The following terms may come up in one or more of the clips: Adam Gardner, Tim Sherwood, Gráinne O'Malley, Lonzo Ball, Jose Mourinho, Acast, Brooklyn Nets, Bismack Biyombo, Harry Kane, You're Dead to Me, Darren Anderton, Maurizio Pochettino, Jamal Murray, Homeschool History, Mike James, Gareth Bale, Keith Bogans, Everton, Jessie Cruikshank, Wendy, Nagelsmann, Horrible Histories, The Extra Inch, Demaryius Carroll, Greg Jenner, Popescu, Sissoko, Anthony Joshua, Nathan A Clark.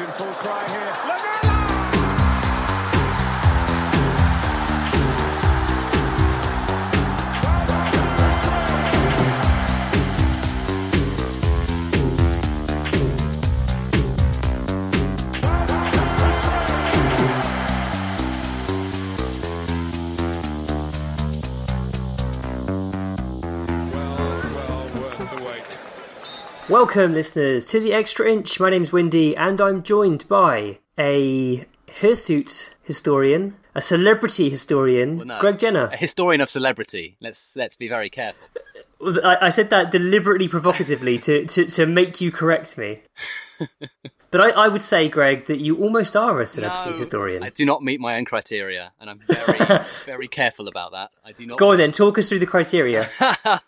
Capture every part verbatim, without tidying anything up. In full cry here. Let me Welcome, listeners, to The Extra Inch. My name's Wendy, and I'm joined by a hirsute historian, a celebrity historian, well, no, Greg Jenner. A historian of celebrity. Let's let's be very careful. I, I said that deliberately provocatively to, to, to make you correct me. But I, I would say, Greg, that you almost are a celebrity no, historian. I do not meet my own criteria, and I'm very, very careful about that. I do not. Go on then, talk us through the criteria.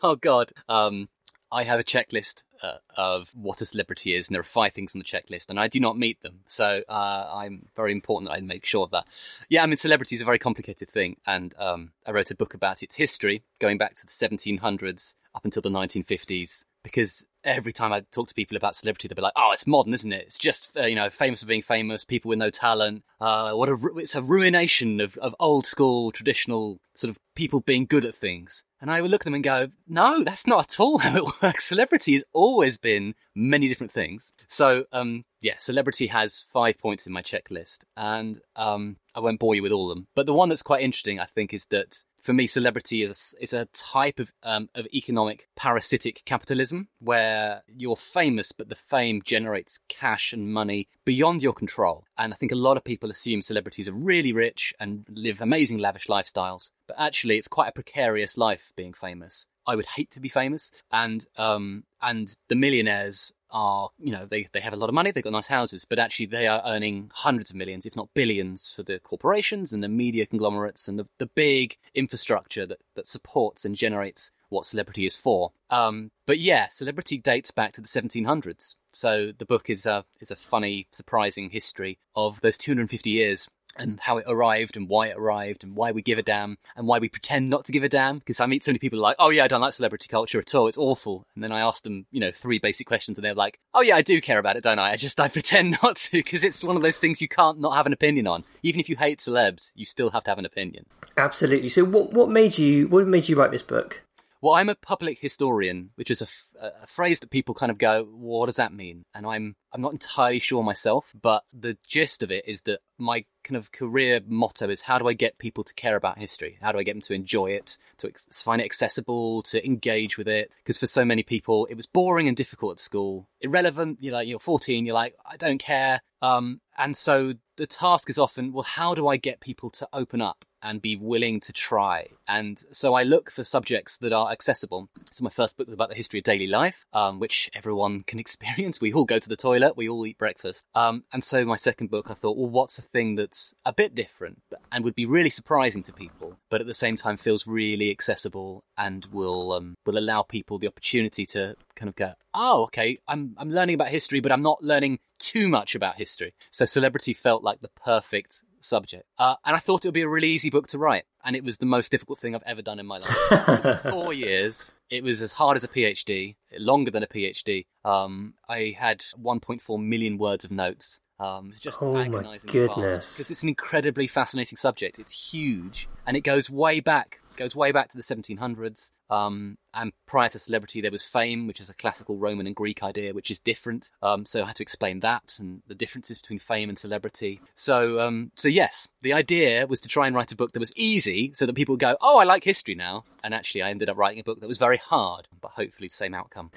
Oh, God. Um, I have a checklist. Uh, of what a celebrity is, and there are five things on the checklist and I do not meet them, so uh, I'm very important that I make sure of that. Yeah, I mean, celebrity is a very complicated thing, and um, I wrote a book about its history going back to the seventeen hundreds up until the nineteen fifties, because every time I talk to people about celebrity they'll be like, oh, it's modern, isn't it? It's just uh, you know, famous for being famous, people with no talent, uh, what a ru- it's a ruination of, of old school traditional sort of people being good at things. And I would look at them and go, no, that's not at all how it works. Celebrity has always been many different things. So, um, yeah, celebrity has five points in my checklist. And um, I won't bore you with all of them. But the one that's quite interesting, I think, is that for me, celebrity is a, is a type of, um, of economic parasitic capitalism where you're famous, but the fame generates cash and money beyond your control. And I think a lot of people assume celebrities are really rich and live amazing, lavish lifestyles. But actually, it's quite a precarious life being famous. I would hate to be famous. And um, and the millionaires are, you know, they, they have a lot of money, they've got nice houses, but actually they are earning hundreds of millions, if not billions, for the corporations and the media conglomerates and the, the big infrastructure that, that supports and generates what celebrity is for. Um, but yeah, celebrity dates back to the seventeen hundreds. So the book is a, is a funny, surprising history of those two hundred fifty years. And how it arrived and why it arrived and why we give a damn and why we pretend not to give a damn. Because I meet so many people like, oh, yeah, I don't like celebrity culture at all. It's awful. And then I ask them, you know, three basic questions and they're like, oh, yeah, I do care about it, don't I? I just I pretend not to, because it's one of those things you can't not have an opinion on. Even if you hate celebs, you still have to have an opinion. Absolutely. So what, what made you what made you write this book? Well, I'm a public historian, which is a, a phrase that people kind of go, what does that mean? And I'm I'm not entirely sure myself, but the gist of it is that my kind of career motto is, how do I get people to care about history? How do I get them to enjoy it, to ex- find it accessible, to engage with it? Because for so many people, it was boring and difficult at school. Irrelevant, you're like, you're fourteen, you're like, I don't care. Um, and so the task is often, well, how do I get people to open up and be willing to try? And so I look for subjects that are accessible. So my first book was about the history of daily life, um, which everyone can experience. We all go to the toilet, we all eat breakfast. Um, and so my second book, I thought, well, what's a thing that's a bit different and would be really surprising to people, but at the same time feels really accessible and will um, will allow people the opportunity to kind of go, oh, okay, I'm I'm learning about history, but I'm not learning too much about history. So celebrity felt like the perfect subject. Uh, and I thought it would be a really easy book to write. And it was the most difficult thing I've ever done in my life. So four years, it was as hard as a PhD, longer than a PhD. Um, I had one point four million words of notes. Um, it's just oh agonizing. My goodness. Because it's an incredibly fascinating subject. It's huge. And it goes way back, goes way back to the seventeen hundreds. Um, and prior to celebrity, there was fame, which is a classical Roman and Greek idea, which is different. Um, so I had to explain that and the differences between fame and celebrity. So, um, so yes, the idea was to try and write a book that was easy so that people would go, oh, I like history now. And actually, I ended up writing a book that was very hard, but hopefully the same outcome.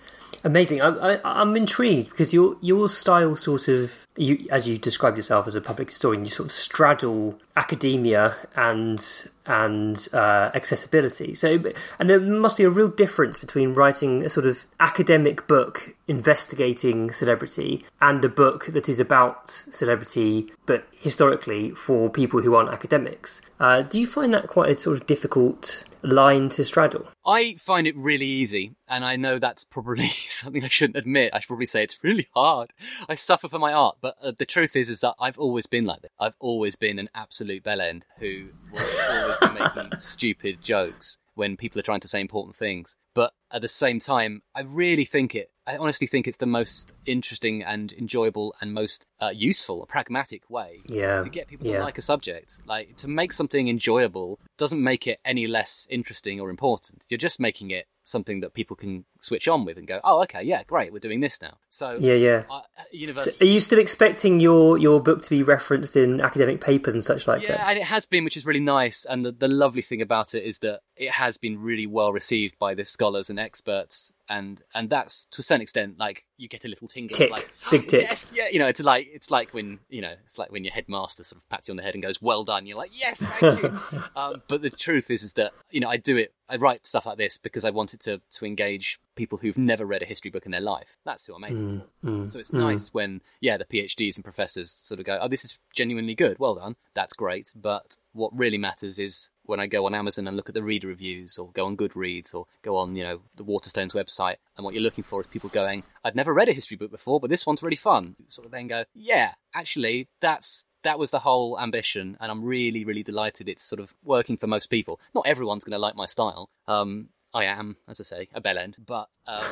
Amazing. I, I, I'm intrigued because your your style sort of, you, as you describe yourself as a public historian, you sort of straddle academia and and uh, accessibility. So, and there must be a real difference between writing a sort of academic book investigating celebrity and a book that is about celebrity but historically for people who aren't academics. Uh, do you find that quite a sort of difficult line to straddle? I find it really easy, and I know that's probably something I shouldn't admit. I should probably say it's really hard. I suffer for my art, but uh, the truth is is that I've always been like this. I've always been an absolute bellend who will always be making stupid jokes when people are trying to say important things. But at the same time, I really think it, I honestly think it's the most interesting and enjoyable and most uh, useful, pragmatic way yeah. to get people to yeah. like a subject. Like, to make something enjoyable doesn't make it any less interesting or important. You're just making it something that people can switch on with and go, oh, okay, yeah, great, we're doing this now. So, yeah, yeah. Uh, university... so are you still expecting your, your book to be referenced in academic papers and such like yeah, that? Yeah, and it has been, which is really nice. And the, the lovely thing about it is that it has been really well received by the scholars and experts. And and that's, to a certain extent, like, you get a little tingle. Tick. Like, oh, big tick. Yes, yeah, you know, it's like, it's like when, you know, it's like when your headmaster sort of pats you on the head and goes, well done. You're like, yes, thank you. um, but the truth is, is that, you know, I do it, I write stuff like this because I wanted to, to engage people who've never read a history book in their life. That's who I'm aiming for. Mm, mm, so it's mm. nice when, yeah, the PhDs and professors sort of go, oh, this is genuinely good. Well done. That's great. But what really matters is when I go on Amazon and look at the reader reviews or go on Goodreads or go on, you know, the Waterstones website, and what you're looking for is people going, I'd never read a history book before, but this one's really fun. You sort of then go, yeah, actually, that's... that was the whole ambition, and I'm really, really delighted it's sort of working for most people. Not everyone's going to like my style. Um, I am, as I say, a bellend, but um,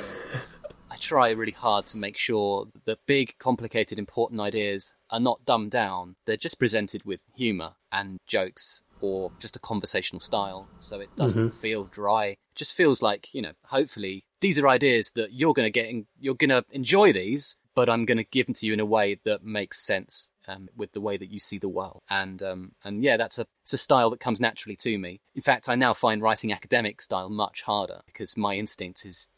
I try really hard to make sure the big, complicated, important ideas are not dumbed down. They're just presented with humour and jokes or just a conversational style, so it doesn't mm-hmm. feel dry. It just feels like, you know, hopefully these are ideas that you're going to get, in, you're going to enjoy these, but I'm going to give them to you in a way that makes sense. Um, with the way that you see the world. And um, and yeah, that's a, it's a style that comes naturally to me. In fact, I now find writing academic style much harder because my instinct is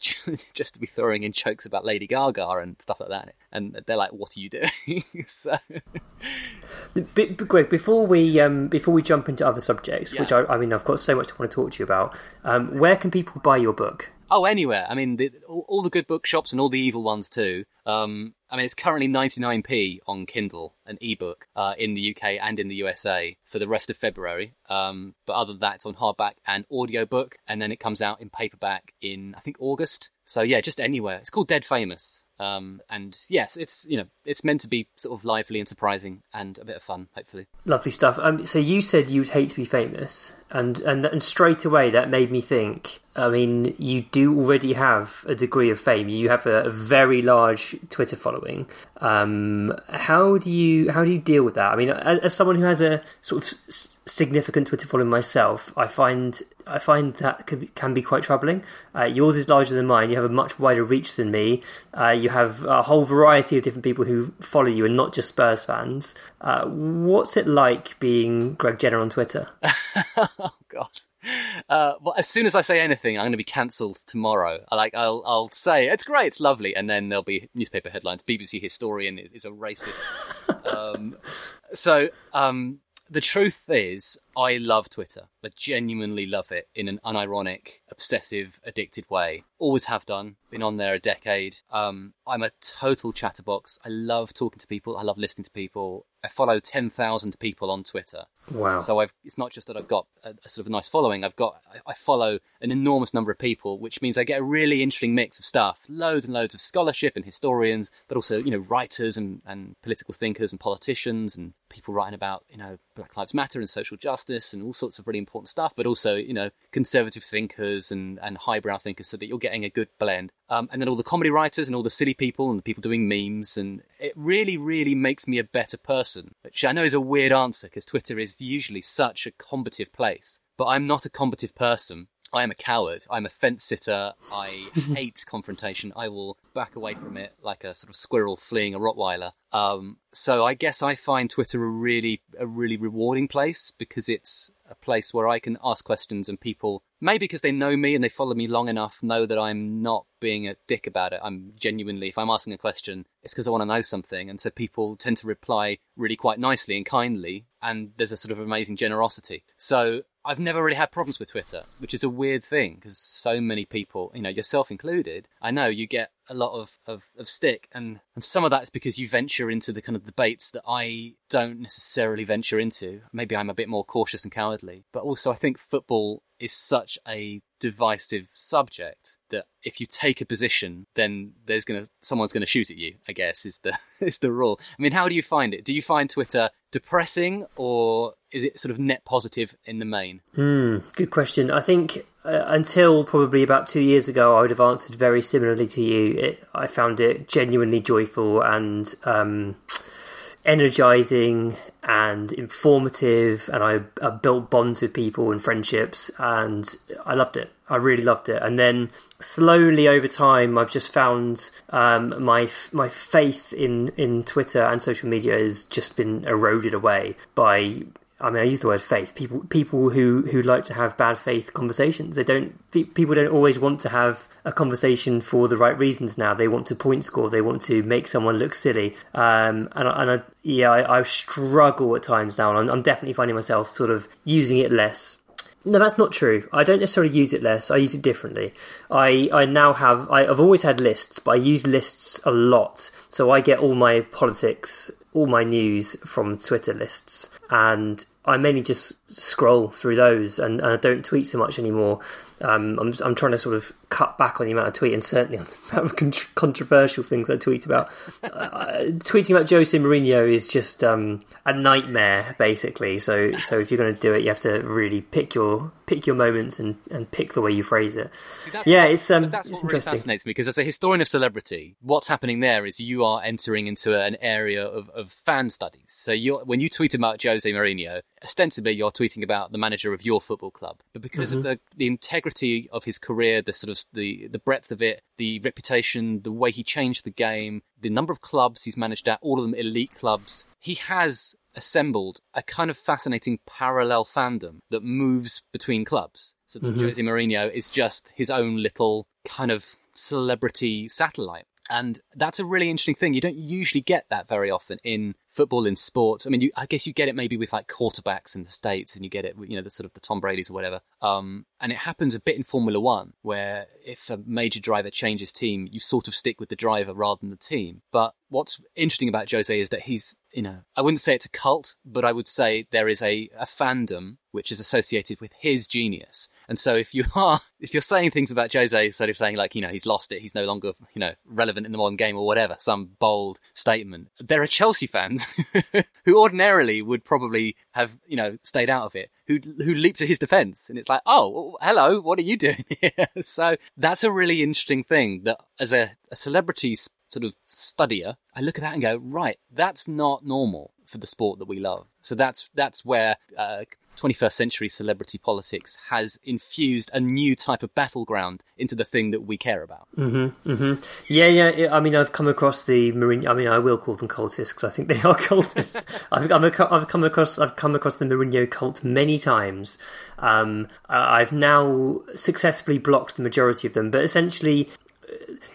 just to be throwing in jokes about Lady Gaga and stuff like that. And they're like, what are you doing? so... But, but Greg, before we um, before we jump into other subjects, yeah. which I, I mean, I've got so much I want to talk to you about, um, where can people buy your book? Oh, anywhere. I mean, the, all, all the good bookshops and all the evil ones too. Um, I mean, it's currently ninety-nine p on Kindle, an ebook, uh, in the U K and in the U S A for the rest of February. Um, but other than that, it's on hardback and audiobook, and then it comes out in paperback in, I think, August. So yeah, just anywhere. It's called Dead Famous. Um, and yes, it's, you know, it's meant to be sort of lively and surprising and a bit of fun, hopefully. Lovely stuff. Um, so you said you'd hate to be famous, and, and and straight away that made me think. I mean, you do already have a degree of fame. You have a, a very large Twitter following. Um, how do you how do you deal with that? I mean, as, as someone who has a sort of s- significant Twitter following myself, I find I find that can be, can be quite troubling. Uh, yours is larger than mine. You have a much wider reach than me. Uh, you have a whole variety of different people who follow you and not just Spurs fans. Uh, what's it like being Greg Jenner on Twitter? Oh, God. Uh, well, as soon as I say anything, I'm going to be cancelled tomorrow. Like, I'll I'll say, it's great, it's lovely, and then there'll be newspaper headlines, B B C historian is, is a racist. um, so... Um, The truth is, I love Twitter. I genuinely love it in an unironic, obsessive, addicted way. Always have done. Been on there a decade. Um, I'm a total chatterbox. I love talking to people. I love listening to people. I follow ten thousand people on Twitter. Wow. So I've, it's not just that I've got a, a sort of nice following. I've got, I, I follow an enormous number of people, which means I get a really interesting mix of stuff. Loads and loads of scholarship and historians, but also, you know, writers and, and political thinkers and politicians and people writing about, you know, Black Lives Matter and social justice and all sorts of really important stuff, but also, you know, conservative thinkers and, and highbrow thinkers, so that you're getting a good blend. Um, and then all the comedy writers and all the silly people and the people doing memes. And it really, really makes me a better person, which I know is a weird answer because Twitter is usually such a combative place, but I'm not a combative person. I am a coward. I'm a fence sitter. I hate confrontation. I will back away from it like a sort of squirrel fleeing a Rottweiler. Um, so I guess I find Twitter a really, a really rewarding place, because it's a place where I can ask questions, and people, maybe because they know me and they follow me long enough, know that I'm not being a dick about it. I'm genuinely, if I'm asking a question, it's because I want to know something. And so people tend to reply really quite nicely and kindly. And there's a sort of amazing generosity. So I've never really had problems with Twitter, which is a weird thing, because so many people, you know, yourself included, I know you get a lot of, of, of stick. And, and some of that's because you venture into the kind of debates that I don't necessarily venture into. Maybe I'm a bit more cautious and cowardly. But also I think football is such a divisive subject that if you take a position, then there's gonna someone's gonna shoot at you, I guess, is the is the rule. I mean, how do you find it? Do you find Twitter depressing, or is it sort of net positive in the main? Mm, good question. I think uh, until probably about two years ago, I would have answered very similarly to you. It, I found it genuinely joyful and um, energizing and informative, and I, I built bonds with people and friendships, and I loved it. I really loved it. And then slowly over time, I've just found um, my my faith in, in Twitter and social media has just been eroded away by, I mean, I use the word faith. People people who, who like to have bad faith conversations. They don't. People don't always want to have a conversation for the right reasons now. They want to point score. They want to make someone look silly. Um, and and I, yeah, I, I struggle at times now. And I'm, I'm definitely finding myself sort of using it less. No, that's not true. I don't necessarily use it less. I use it differently. I, I now have... I, I've always had lists, but I use lists a lot. So I get all my politics, all my news from Twitter lists. And I mainly just scroll through those, and, and I don't tweet so much anymore. Um, I'm I'm trying to sort of cut back on the amount of tweet, and certainly on the amount of con- controversial things I tweet about. uh, tweeting about Jose Mourinho is just um, a nightmare, basically. So so if you're going to do it, you have to really pick your pick your moments and, and pick the way you phrase it. See, that's yeah, what, it's um, that's it's what really fascinates me, because as a historian of celebrity, what's happening there is you are entering into an area of, of fan studies. So you when you tweet about Jose Mourinho, ostensibly you're tweeting about the manager of your football club, but because mm-hmm. of the, the integrity of his career, the sort of the, the breadth of it, the reputation, the way he changed the game, the number of clubs he's managed at, all of them elite clubs, he has assembled a kind of fascinating parallel fandom that moves between clubs. So mm-hmm. Jose Mourinho is just his own little kind of celebrity satellite. And that's a really interesting thing. You don't usually get that very often in football, in sports. I mean, you, I guess you get it maybe with like quarterbacks in the States, and you get it, you know, the sort of the Tom Brady's or whatever. Um, and it happens a bit in Formula One, where if a major driver changes team, you sort of stick with the driver rather than the team. But what's interesting about Jose is that he's, you know, I wouldn't say it's a cult, but I would say there is a, a fandom which is associated with his genius. And so if you are, if you're saying things about Jose, instead of saying like, you know, he's lost it, he's no longer, you know, relevant in the modern game or whatever, some bold statement, there are Chelsea fans who ordinarily would probably have, you know, stayed out of it, who who leap to his defense. And it's like, oh, hello, what are you doing here? So that's a really interesting thing that as a, a celebrity sort of studier, I look at that and go, right, that's not normal for the sport that we love. So that's that's where uh, twenty-first century celebrity politics has infused a new type of battleground into the thing that we care about. Mm-hmm, mm-hmm. Yeah, yeah. I mean, I've come across the Mourinho. I mean, I will call them cultists because I think they are cultists. I've, I've come across, I've come across the Mourinho cult many times. Um, I've now successfully blocked the majority of them, but essentially.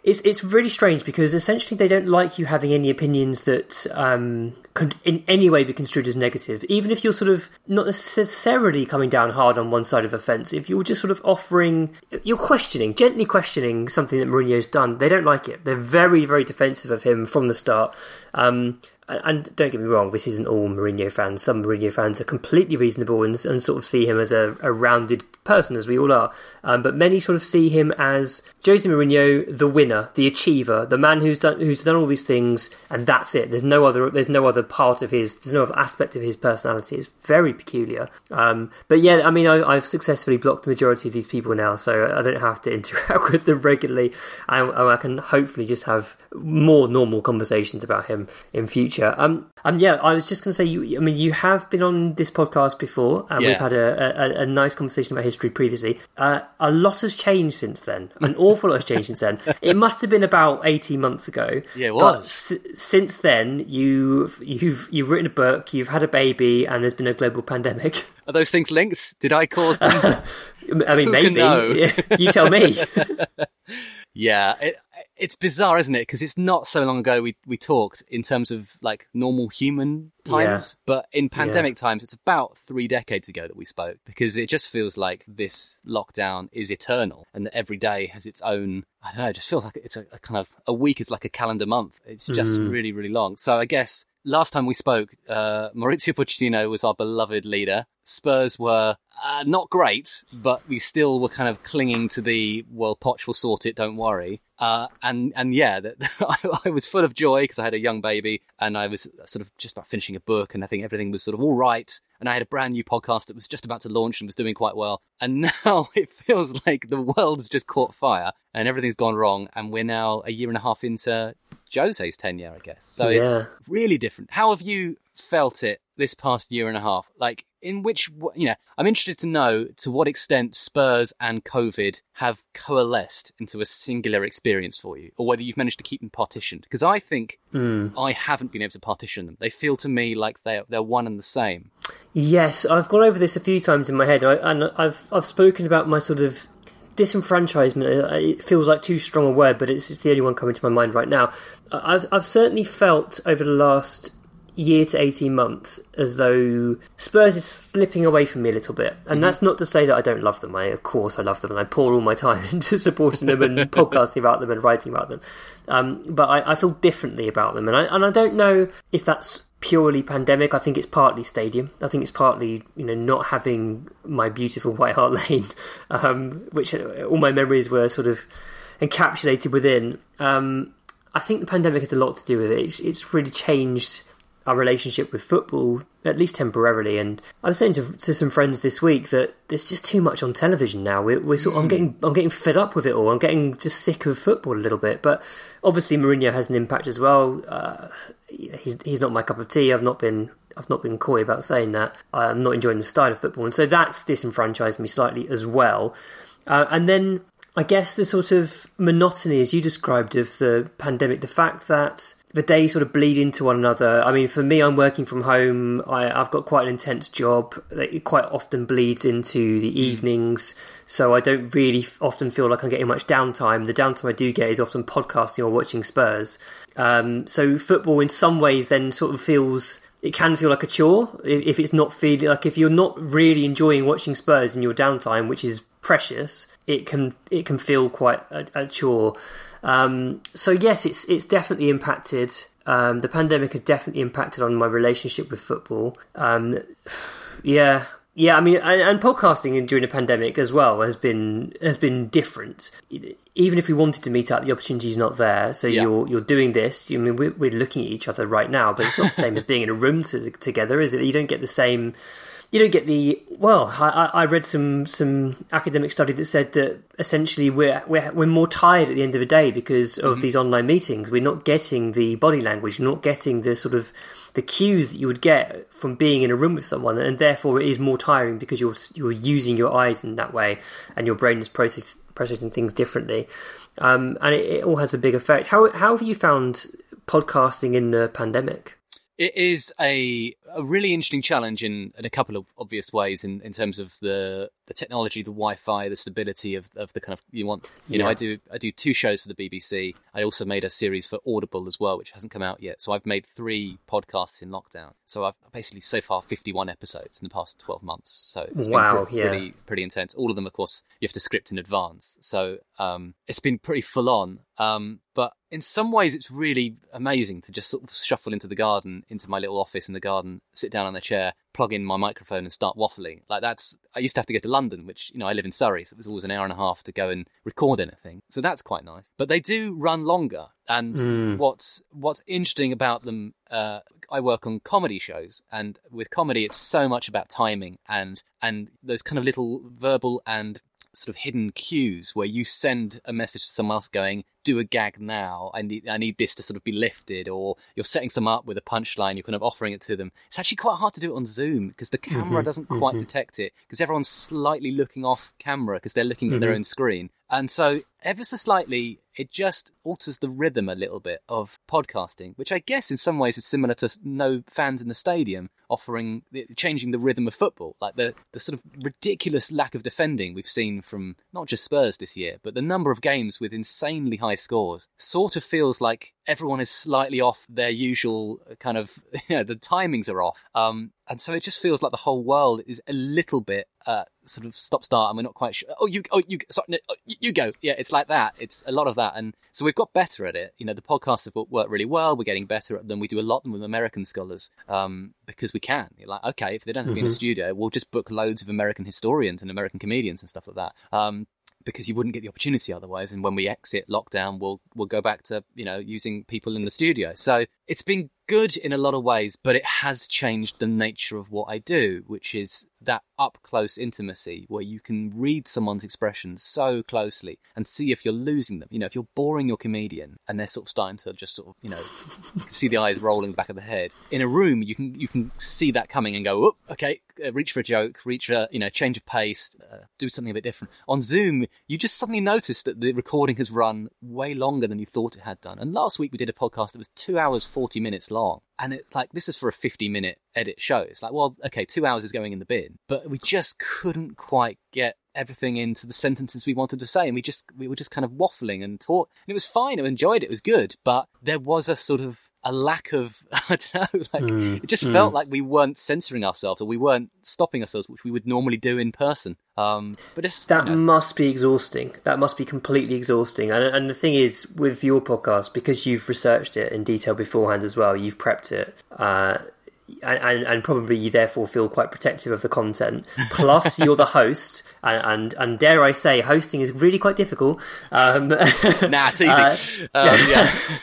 It's it's really strange because essentially they don't like you having any opinions that um, could in any way be construed as negative. Even if you're sort of not necessarily coming down hard on one side of a fence, if you're just sort of offering, you're questioning, gently questioning something that Mourinho's done, they don't like it. They're very, very defensive of him from the start. Um, and don't get me wrong, this isn't all Mourinho fans. Some Mourinho fans are completely reasonable and, and sort of see him as a, a rounded person, as we all are. Um, but many sort of see him as Jose Mourinho, the winner, the achiever, the man who's done who's done all these things, and that's it. There's no other. There's no other part of his. There's no other aspect of his personality. It's very peculiar. Um, but yeah, I mean, I, I've successfully blocked the majority of these people now, so I don't have to interact with them regularly. I, I can hopefully just have more normal conversations about him in future. Um, and yeah, I was just going to say, you, I mean, you have been on this podcast before, and yeah. we've had a, a, a nice conversation about history previously. Uh, a lot has changed since then. An awful lot has changed since then. It must have been about eighteen months ago. Yeah, it was. But s- since then, you've you've you've written a book, you've had a baby, and there's been a global pandemic. Are those things linked? Did I cause them? I mean, Who maybe. You tell me. Yeah, it, it's bizarre, isn't it? Because it's not so long ago we, we talked in terms of like normal human times, yeah. but in pandemic yeah. times, it's about three decades ago that we spoke, because it just feels like this lockdown is eternal and that every day has its own, I don't know, it just feels like it's a, a kind of, a week is like a calendar month. It's just mm. really, really long. So I guess last time we spoke, uh, Maurizio Pochettino was our beloved leader. Spurs were uh, not great, but we still were kind of clinging to the, well, Poch will sort it, don't worry. Uh, and, and yeah, that, I, I was full of joy because I had a young baby and I was sort of just about finishing a book and I think everything was sort of all right. And I had a brand new podcast that was just about to launch and was doing quite well. And now it feels like the world's just caught fire and everything's gone wrong. And we're now a year and a half into Jose's tenure, I guess. So yeah. it's really different. How have you felt it this past year and a half? Like, in which, you know, I'm interested to know to what extent Spurs and COVID have coalesced into a singular experience for you, or whether you've managed to keep them partitioned. Because I think mm. I haven't been able to partition them. They feel to me like they're, they're one and the same. Yes, I've gone over this a few times in my head, and, I, and I've I've spoken about my sort of disenfranchisement. It feels like too strong a word, but it's, it's the only one coming to my mind right now. I've I've certainly felt over the last year to eighteen months as though Spurs is slipping away from me a little bit, and mm-hmm. that's not to say that I don't love them. I of course I love them, and I pour all my time into supporting them and podcasting about them and writing about them, um, but I, I feel differently about them, and I and I don't know if that's purely pandemic. I think it's partly stadium. I think it's partly, you know, not having my beautiful White Hart Lane, um, which all my memories were sort of encapsulated within. um, I think the pandemic has a lot to do with it. It's, it's really changed our relationship with football, at least temporarily. And I was saying to, to some friends this week that there's just too much on television now. We're, we're sort of, I'm getting I'm getting fed up with it all. I'm getting just sick of football a little bit. But obviously, Mourinho has an impact as well. Uh, he's he's not my cup of tea. I've not been I've not been coy about saying that. I'm not enjoying the style of football, and so that's disenfranchised me slightly as well. Uh, and then I guess the sort of monotony, as you described, of the pandemic, the fact that the days sort of bleed into one another. I mean, for me, I'm working from home. I, I've got quite an intense job. It quite often bleeds into the evenings. So I don't really often feel like I'm getting much downtime. The downtime I do get is often podcasting or watching Spurs. Um, so football in some ways then sort of feels... It can feel like a chore if it's not feeling like if you're not really enjoying watching Spurs in your downtime, which is precious. It can it can feel quite a, a chore. Um, so yes, it's it's definitely impacted. Um, the pandemic has definitely impacted on my relationship with football. Um, yeah, yeah. I mean, and, and podcasting during the pandemic as well has been has been different. Even if we wanted to meet up, the opportunity is not there. So yeah. you're you're doing this. I mean, we're, we're looking at each other right now, but it's not the same as being in a room to, together, is it? You don't get the same. You don't get the well. I, I read some some academic study that said that essentially we're we're we're more tired at the end of the day because of mm-hmm. these online meetings. We're not getting the body language, not getting the sort of the cues that you would get from being in a room with someone, and therefore it is more tiring because you're you're using your eyes in that way, and your brain is process, processing things differently, um, and it, it all has a big effect. How how have you found podcasting in the pandemic? It is a, a really interesting challenge in, in a couple of obvious ways in, in terms of the, the technology, the Wi-Fi, the stability of, of the kind of you want. You yeah. know, I do I do two shows for the B B C. I also made a series for Audible as well, which hasn't come out yet. So I've made three podcasts in lockdown. So I've basically so far fifty-one episodes in the past twelve months. So it's wow, been pretty, yeah. pretty pretty intense. All of them, of course, you have to script in advance. So um, it's been pretty full on. Um, but in some ways, it's really amazing to just sort of shuffle into the garden, into my little office in the garden, sit down on the chair, plug in my microphone and start waffling. Like that's, I used to have to go to London, which, you know, I live in Surrey, so it was always an hour and a half to go and record anything. So that's quite nice. But they do run longer. And mm. what's what's interesting about them, uh, I work on comedy shows, and with comedy, it's so much about timing and and those kind of little verbal and sort of hidden cues where you send a message to someone else going, do a gag now, I need, I need this to sort of be lifted, or you're setting someone up with a punchline, you're kind of offering it to them. It's actually quite hard to do it on Zoom because the camera mm-hmm, doesn't quite mm-hmm. detect it, because everyone's slightly looking off camera because they're looking mm-hmm. at their own screen. And so ever so slightly, it just alters the rhythm a little bit of podcasting, which I guess in some ways is similar to no fans in the stadium offering, changing the rhythm of football. Like the, the sort of ridiculous lack of defending we've seen from not just Spurs this year, but the number of games with insanely high scores sort of feels like everyone is slightly off their usual kind of, you know, the timings are off. Um, and so it just feels like the whole world is a little bit uh, sort of stop start, and we're not quite sure. Oh, you, oh, you, sorry, no, oh, you go. Yeah, it's like that. It's a lot of that. And so we've got better at it. You know, the podcasts have worked really well. We're getting better at them. We do a lot of them with American scholars um, because we can. You're like, okay, if they don't have to be in a studio, we'll just book loads of American historians and American comedians and stuff like that. Um, because you wouldn't get the opportunity otherwise. And when we exit lockdown, we'll we'll go back to, you know, using people in the studio. So it's been good in a lot of ways, but it has changed the nature of what I do, which is that up-close intimacy where you can read someone's expressions so closely and see if you're losing them. You know, if you're boring your comedian and they're sort of starting to just sort of, you know, see the eyes rolling back of the head. In a room, you can you can see that coming and go, oh, okay, reach for a joke, reach a, you know, change of pace, uh, do something a bit different. On Zoom, you just suddenly notice that the recording has run way longer than you thought it had done. And last week we did a podcast that was two hours, forty minutes long. And it's like, this is for a fifty minute edit show. It's like, well, okay, two hours is going in the bin. But we just couldn't quite get everything into the sentences we wanted to say. And we just, we were just kind of waffling and talk. And it was fine. I enjoyed it. It was good. But there was a sort of a lack of, I don't know, like mm, it just mm. felt like we weren't censoring ourselves, or we weren't stopping ourselves, which we would normally do in person. Um, but it's, that you know. must be exhausting. That must be completely exhausting. And, and the thing is, with your podcast, because you've researched it in detail beforehand as well, you've prepped it, uh, and, and, and probably you therefore feel quite protective of the content. Plus, you're the host, and, and and dare I say, hosting is really quite difficult. Um, nah, it's easy. Uh, um, yeah.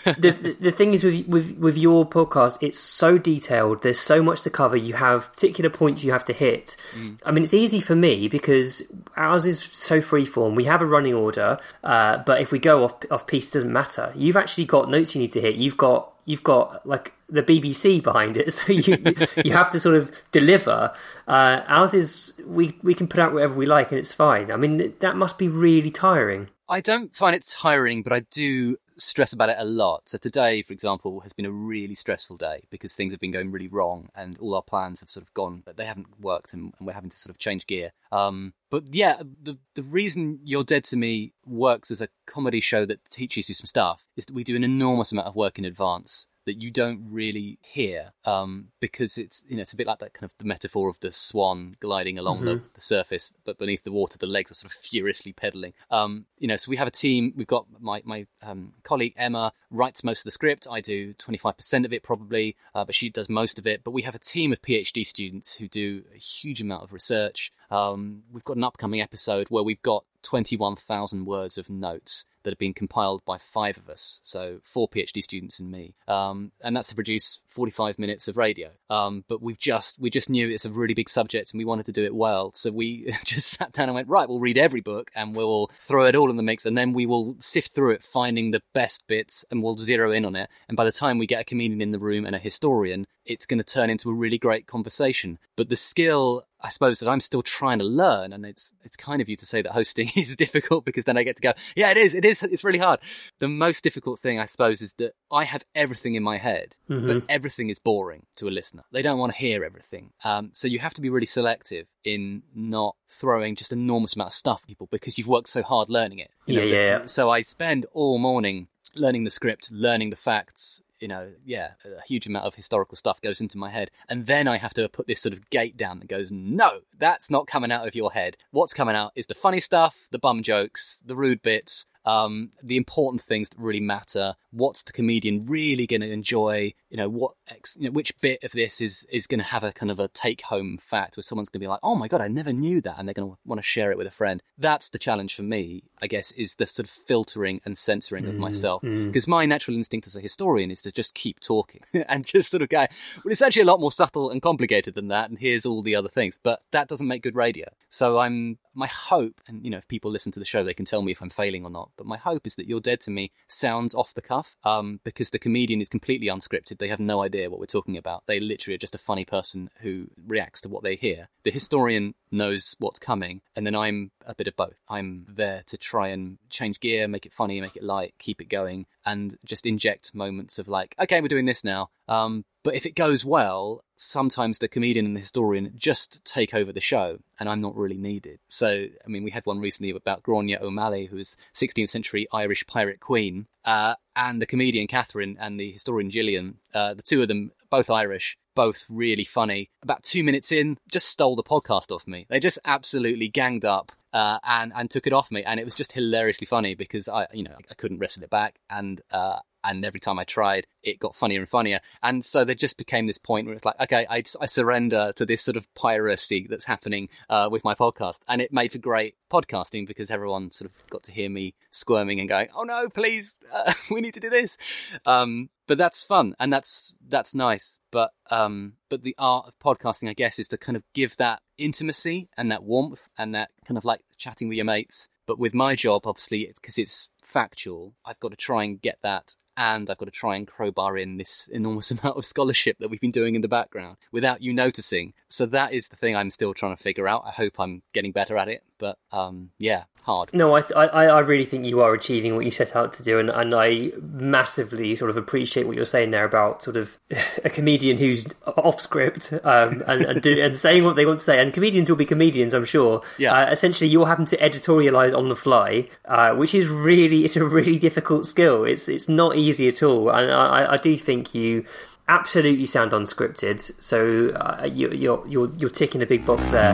yeah. the, the the thing is with, with with your podcast, it's so detailed. There's so much to cover. You have particular points you have to hit. Mm. I mean, it's easy for me because ours is so freeform. We have a running order, uh, but if we go off off piece, it doesn't matter. You've actually got notes you need to hit. You've got you've got like. the B B C behind it, so you you, you have to sort of deliver. Uh, ours is we we can put out whatever we like and it's fine. I mean, that must be really tiring. I don't find it tiring, but I do stress about it a lot. So today, for example, has been a really stressful day because things have been going really wrong and all our plans have sort of gone, but they haven't worked, and, and we're having to sort of change gear. Um, but yeah, the the reason You're Dead to Me works as a comedy show that teaches you some stuff is that we do an enormous amount of work in advance that you don't really hear, um, because it's, you know, it's a bit like that kind of the metaphor of the swan gliding along mm-hmm. the, the surface, but beneath the water, the legs are sort of furiously pedaling. Um, you know, so we have a team. We've got my my um, colleague Emma writes most of the script. I do twenty-five percent of it probably, uh, but she does most of it. But we have a team of PhD students who do a huge amount of research. Um, we've got an upcoming episode where we've got twenty-one thousand words of notes that have been compiled by five of us, so four PhD students and me, um, and that's to produce forty-five minutes of radio. Um, but we've just we just knew it's a really big subject, and we wanted to do it well, so we just sat down and went, right, we'll read every book, and we'll throw it all in the mix, and then we will sift through it, finding the best bits, and we'll zero in on it. And by the time we get a comedian in the room and a historian, it's going to turn into a really great conversation. But the skill, I suppose, that I'm still trying to learn, and it's it's kind of you to say that hosting is difficult, because then I get to go, yeah, it is, it is, it's really hard. The most difficult thing, I suppose, is that I have everything in my head, mm-hmm. but everything is boring to a listener. They don't want to hear everything. Um, so you have to be really selective in not throwing just enormous amount of stuff at people, because you've worked so hard learning it. You know, yeah, yeah, yeah. So I spend all morning learning the script, learning the facts. You know, yeah, a huge amount of historical stuff goes into my head. And then I have to put this sort of gate down that goes, no, that's not coming out of your head. What's coming out is the funny stuff, the bum jokes, the rude bits, um, the important things that really matter. What's the comedian really going to enjoy? You know, what, ex- you know, which bit of this is, is going to have a kind of a take-home fact where someone's going to be like, oh my God, I never knew that. And they're going to want to share it with a friend. That's the challenge for me, I guess, is the sort of filtering and censoring of mm, myself. Because mm. my natural instinct as a historian is to just keep talking and just sort of go, well, it's actually a lot more subtle and complicated than that. And here's all the other things. But that doesn't make good radio. So I'm my hope, and you know, if people listen to the show, they can tell me if I'm failing or not, but my hope is that You're Dead to Me sounds off the cuff, um, because the comedian is completely unscripted. They have no idea what we're talking about. They literally are just a funny person who reacts to what they hear. The historian knows what's coming, and then I'm a bit of both. I'm there to try and change gear, make it funny, make it light, keep it going, and just inject moments of like, okay, we're doing this now. Um, but if it goes well, sometimes the comedian and the historian just take over the show, and I'm not really needed. So, I mean, we had one recently about Gráinne O'Malley, who was sixteenth century Irish pirate queen, uh, and the comedian Catherine and the historian Gillian, uh, the two of them, both Irish, both really funny. About two minutes in, just stole the podcast off me. They just absolutely ganged up. Uh, and, and took it off me. And it was just hilariously funny because I, you know, I couldn't wrestle it back. And, uh, and every time I tried, it got funnier and funnier. And so there just became this point where it's like, okay, I, I surrender to this sort of piracy that's happening uh, with my podcast. And it made for great podcasting because everyone sort of got to hear me squirming and going, oh no, please, uh, we need to do this. Um, but that's fun. And that's, that's nice. But, um, but the art of podcasting, I guess, is to kind of give that intimacy and that warmth and that kind of like chatting with your mates. But with my job, obviously, because it's, it's factual, I've got to try and get that, and I've got to try and crowbar in this enormous amount of scholarship that we've been doing in the background without you noticing. So that is the thing I'm still trying to figure out. I hope I'm getting better at it, but um, yeah, hard. No, I, th- I I really think you are achieving what you set out to do, and, and I massively sort of appreciate what you're saying there about sort of a comedian who's off script um, and and, do, and saying what they want to say. And comedians will be comedians, I'm sure. Yeah. Uh, essentially, you're having to editorialise on the fly, uh, which is really it's a really difficult skill. It's it's not easy. easy at all, and I, I do think you absolutely sound unscripted, so uh, you, you're you're you're ticking a big box there.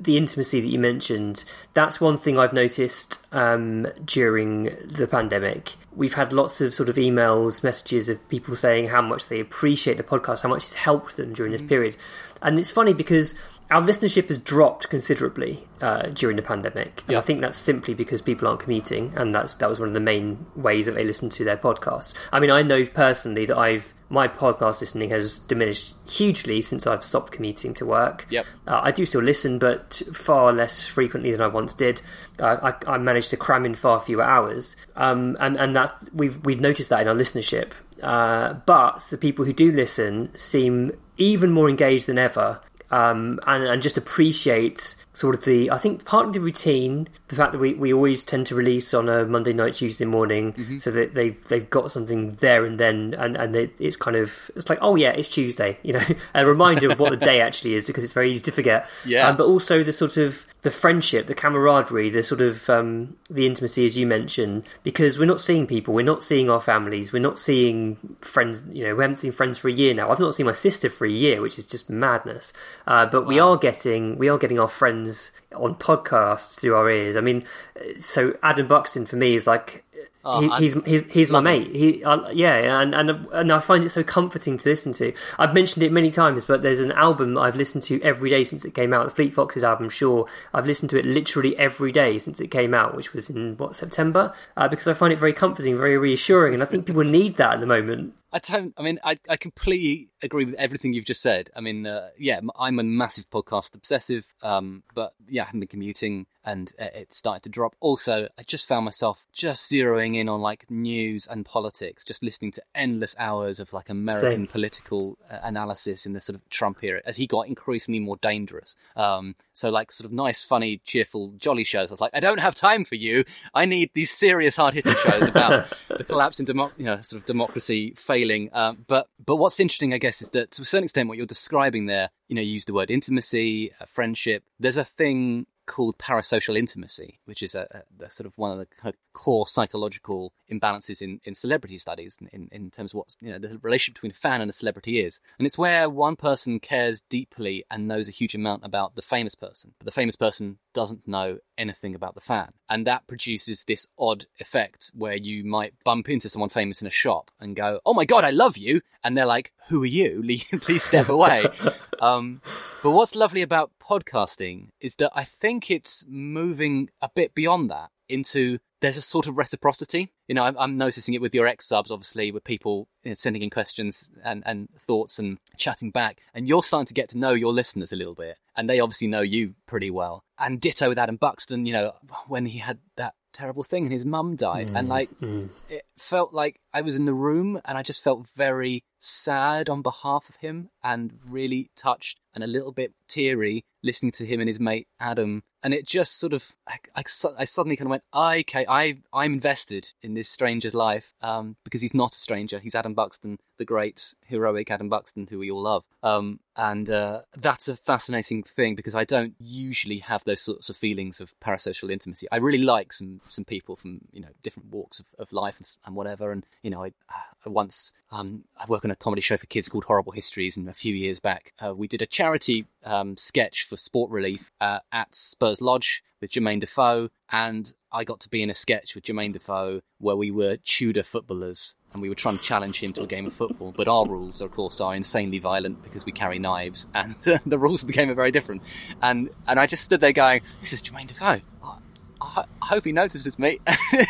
the intimacy that you mentioned, that's one thing I've noticed um, during the pandemic. We've had lots of sort of emails, messages of people saying how much they appreciate the podcast, how much it's helped them during this mm-hmm. period. And it's funny because our listenership has dropped considerably uh, during the pandemic. And yeah. I think that's simply because people aren't commuting. And that's that was one of the main ways that they listen to their podcasts. I mean, I know personally that I've my podcast listening has diminished hugely since I've stopped commuting to work. Yep. Uh, I do still listen, but far less frequently than I once did. Uh, I, I managed to cram in far fewer hours. Um, and, and that's we've, we've noticed that in our listenership. Uh, but the people who do listen seem even more engaged than ever. Um, and, and just appreciate sort of the, I think, part of the routine, the fact that we, we always tend to release on a Monday night, Tuesday morning, mm-hmm. so that they've, they've got something there and then, and, and they, it's kind of, it's like, oh yeah, it's Tuesday, you know, a reminder of what the day actually is, because it's very easy to forget. Yeah. Um, but also the sort of, the friendship, the camaraderie, the sort of, um, the intimacy, as you mentioned, because we're not seeing people, we're not seeing our families, we're not seeing friends, you know, we haven't seen friends for a year now. I've not seen my sister for a year, which is just madness. Uh, but wow. we are getting, we are getting our friends on podcasts through our ears. I mean, so Adam Buxton for me is like, Oh, he, he's he's he's my mate. He uh, yeah, and, and and I find it so comforting to listen to. I've mentioned it many times, but there's an album I've listened to every day since it came out. The Fleet Foxes album, sure, I've listened to it literally every day since it came out, which was in what September, uh, because I find it very comforting, very reassuring, and I think people need that at the moment. I don't, I mean, I, I completely agree with everything you've just said. I mean, uh, yeah, I'm a massive podcast obsessive, um, but yeah, I haven't been commuting and it's started to drop. Also, I just found myself just zeroing in on like news and politics, just listening to endless hours of like American Same. political uh, analysis in the sort of Trump era as he got increasingly more dangerous. Um, so like sort of nice, funny, cheerful, jolly shows. I was like, I don't have time for you. I need these serious, hard-hitting shows about the collapse in democ- you know, sort of democracy, faith. Uh, but but what's interesting, I guess, is that to a certain extent what you're describing there, you know, you use the word intimacy, uh, friendship. There's a thing called parasocial intimacy, which is a, a, a sort of one of the kind of core psychological imbalances in, in celebrity studies in, in terms of what, you know, the relationship between a fan and a celebrity is. And it's where one person cares deeply and knows a huge amount about the famous person, but the famous person doesn't know anything about the fan. And that produces this odd effect where you might bump into someone famous in a shop and go, oh my God, I love you. And they're like, who are you? Please step away. um, but what's lovely about podcasting is that I think it's moving a bit beyond that into there's a sort of reciprocity. You know, I'm, I'm noticing it with your ex subs, obviously, with people, you know, sending in questions and, and thoughts and chatting back. And you're starting to get to know your listeners a little bit. And they obviously know you pretty well. And ditto with Adam Buxton, you know, when he had that terrible thing and his mum died. Mm, and like, mm. it felt like I was in the room and I just felt very sad on behalf of him and really touched and a little bit teary listening to him and his mate Adam. And it just sort of, I, I, I suddenly kind of went, I, okay, I, I'm invested in this stranger's life, um, because he's not a stranger. He's Adam Buxton, the great, heroic Adam Buxton, who we all love. Um, and uh, that's a fascinating thing because I don't usually have those sorts of feelings of parasocial intimacy. I really like some some people from, you know, different walks of, of life and, and whatever. And, you know, I, I once, um, I work on a comedy show for kids called Horrible Histories. And a few years back, uh, we did a charity um, sketch for Sport Relief uh, at Spurs Lodge with Jermaine Defoe. And I got to be in a sketch with Jermaine Defoe where we were Tudor footballers and we were trying to challenge him to a game of football. But our rules, of course, are insanely violent because we carry knives and the rules of the game are very different. And and I just stood there going, this is Jermaine Defoe. I, I, I hope he notices me.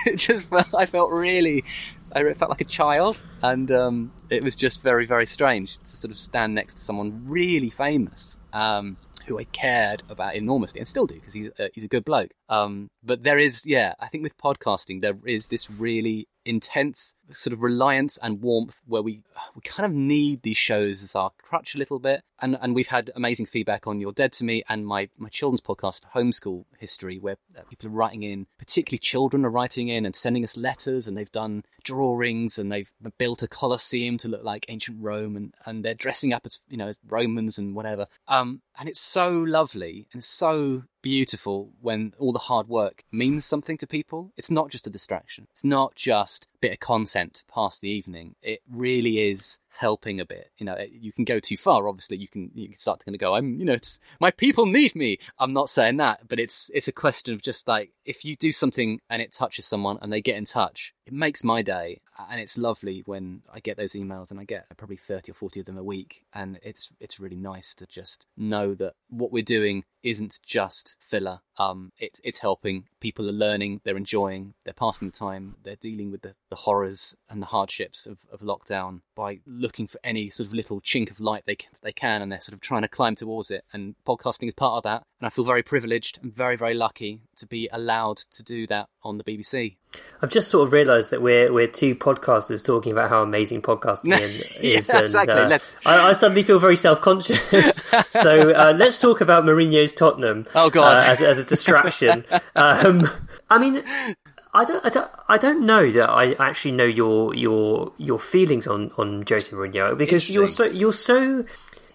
It just felt, I felt really... I felt like a child, and um, it was just very, very strange to sort of stand next to someone really famous um, who I cared about enormously and still do because he's, uh, he's a good bloke. Um, but there is, yeah, I think with podcasting, there is this really intense sort of reliance and warmth where we we kind of need these shows as our crutch a little bit. And and we've had amazing feedback on You're Dead to Me and my, my children's podcast, Homeschool History, where people are writing in, particularly children are writing in and sending us letters, and they've done drawings and they've built a Colosseum to look like ancient Rome, and, and they're dressing up as, you know, as Romans and whatever. Um, and it's so lovely and so beautiful when all the hard work means something to people. It's not just a distraction. It's not just a bit of content to pass the evening. It really is helping a bit. You know, it, you can go too far. Obviously, you can you can start to kind of go, I'm, you know, it's my people need me. I'm not saying that, but it's it's a question of just like if you do something and it touches someone and they get in touch, it makes my day. And it's lovely when I get those emails, and I get probably thirty or forty of them a week. And it's it's really nice to just know that what we're doing isn't just filler. Um, it, it's helping. People are learning, they're enjoying, they're passing the time, they're dealing with the, the horrors and the hardships of, of lockdown by looking for any sort of little chink of light they can, they can, and they're sort of trying to climb towards it. And podcasting is part of that. And I feel very privileged and very, very lucky to be allowed to do that on the B B C. I've just sort of realised that we're we're two podcasters talking about how amazing podcasting is. yeah, and, exactly. Uh, let's. I, I suddenly feel very self-conscious. so uh, let's talk about Mourinho's Tottenham. Oh God, uh, as, as a distraction. um, I mean, I don't, I don't, I don't know that I actually know your your your feelings on on Jose Mourinho, because you're so you're so.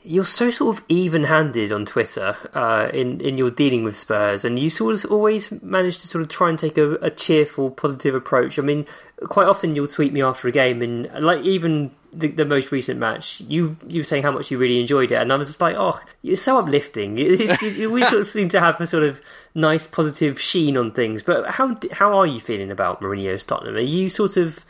You're so sort of even-handed on Twitter uh, in, in your dealing with Spurs, and you sort of always manage to sort of try and take a, a cheerful, positive approach. I mean, quite often you'll tweet me after a game, and like even the, the most recent match, you you were saying how much you really enjoyed it, and I was just like, oh, it's so uplifting. It, it, it, we sort of seem to have a sort of nice, positive sheen on things. But how how are you feeling about Mourinho's Tottenham? Are you sort of...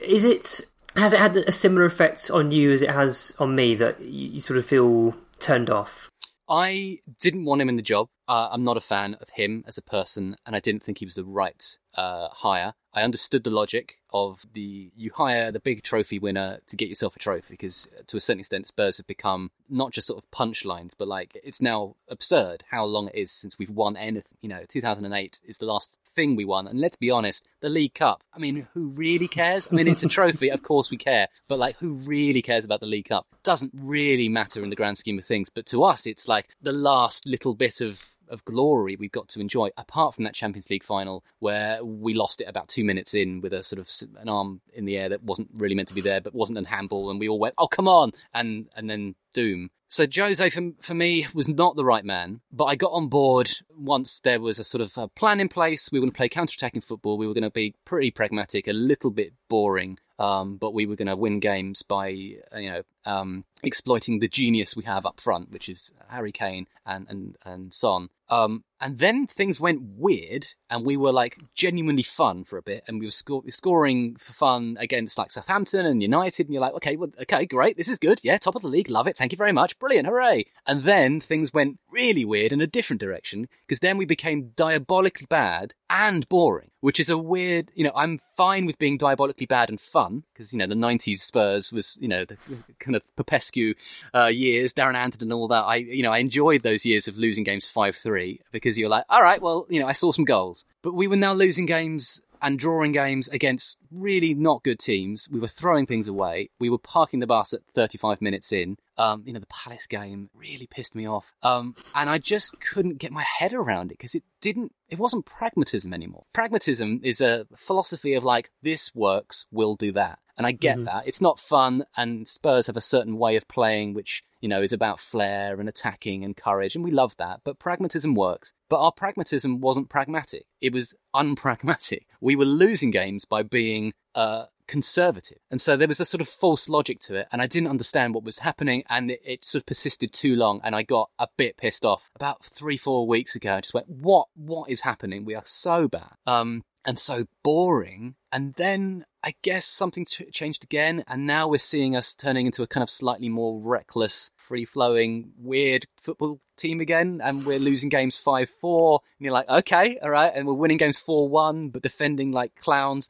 Is it... Has it had a similar effect on you as it has on me, that you sort of feel turned off? I didn't want him in the job. uh, I'm not a fan of him as a person, and I didn't think he was the right uh, hire. I understood the logic of the you hire the big trophy winner to get yourself a trophy, because to a certain extent Spurs have become not just sort of punchlines, but like it's now absurd how long it is since we've won anything. You know, two thousand eight is the last thing we won, and let's be honest, the League Cup. I mean, who really cares? I mean, it's a trophy, of course we care, but like who really cares about the League Cup? Doesn't really matter in the grand scheme of things, but to us it's like the last little bit of of glory we've got to enjoy, apart from that Champions League final where we lost it about two minutes in with a sort of an arm in the air that wasn't really meant to be there, but wasn't an handball, and we all went, oh, come on, and and then doom. So Jose, for, for me, was not the right man, but I got on board once there was a sort of a plan in place. We were going to play counter-attacking football. We were going to be pretty pragmatic, a little bit boring, um, but we were going to win games by, you know, um, exploiting the genius we have up front, which is Harry Kane and, and, and Son. Um, and then things went weird, and we were like genuinely fun for a bit, and we were sco- scoring for fun against like Southampton and United, and you're like, okay, well, okay, great, this is good, yeah, top of the league, love it, thank you very much, brilliant, hooray. And then things went really weird in a different direction, because then we became diabolically bad and boring, which is a weird, you know, I'm fine with being diabolically bad and fun, because, you know, the nineties Spurs was, you know, the kind of Popescu uh, years, Darren Anderton and all that. I, you know, I enjoyed those years of losing games five three. Because you're like, all right, well, you know, I saw some goals. But we were now losing games and drawing games against really not good teams. We were throwing things away. We were parking the bus at thirty-five minutes in. Um, you know, the Palace game really pissed me off. Um, and I just couldn't get my head around it, because it didn't, it wasn't pragmatism anymore. Pragmatism is a philosophy of like, this works, we'll do that. And I get mm-hmm. that. It's not fun, and Spurs have a certain way of playing which, you know, is about flair and attacking and courage, and we love that. But pragmatism works. But our pragmatism wasn't pragmatic. It was unpragmatic. We were losing games by being uh, conservative. And so there was a sort of false logic to it, and I didn't understand what was happening, and it, it sort of persisted too long, and I got a bit pissed off. About three, four weeks ago, I just went, what, what is happening? We are so bad. Um... And so boring. And then I guess something t- changed again. And now we're seeing us turning into a kind of slightly more reckless, free-flowing, weird football team again. And we're losing games five four. And you're like, okay, all right. And we're winning games four one, but defending like clowns.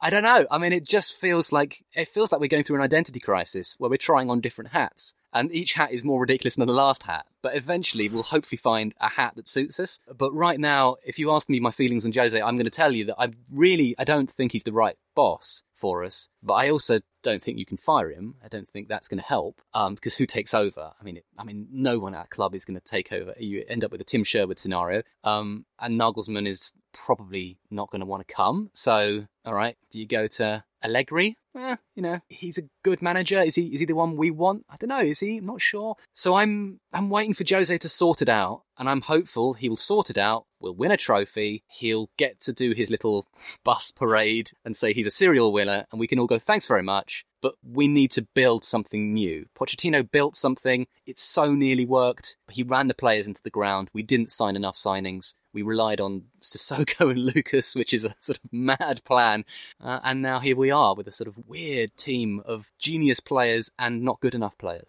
I don't know. I mean, it just feels like it feels like we're going through an identity crisis where we're trying on different hats. And each hat is more ridiculous than the last hat. But eventually, we'll hopefully find a hat that suits us. But right now, if you ask me my feelings on Jose, I'm going to tell you that I really, I don't think he's the right boss for us. But I also don't think you can fire him. I don't think that's going to help. Um, because who takes over? I mean, it, I mean, no one at a club is going to take over. You end up with a Tim Sherwood scenario. Um, and Nagelsmann is probably not going to want to come. So, all right, do you go to Allegri? Eh, you know, he's a good manager. Is he? Is he the one we want? I don't know. Is he? I'm not sure. So I'm. I'm waiting for Jose to sort it out, and I'm hopeful he will sort it out. We'll win a trophy. He'll get to do his little bus parade and say he's a serial winner, and we can all go, thanks very much. But we need to build something new. Pochettino built something. It so nearly worked. He ran the players into the ground. We didn't sign enough signings. We relied on Sissoko and Lucas, which is a sort of mad plan. Uh, and now here we are with a sort of weird team of genius players and not good enough players.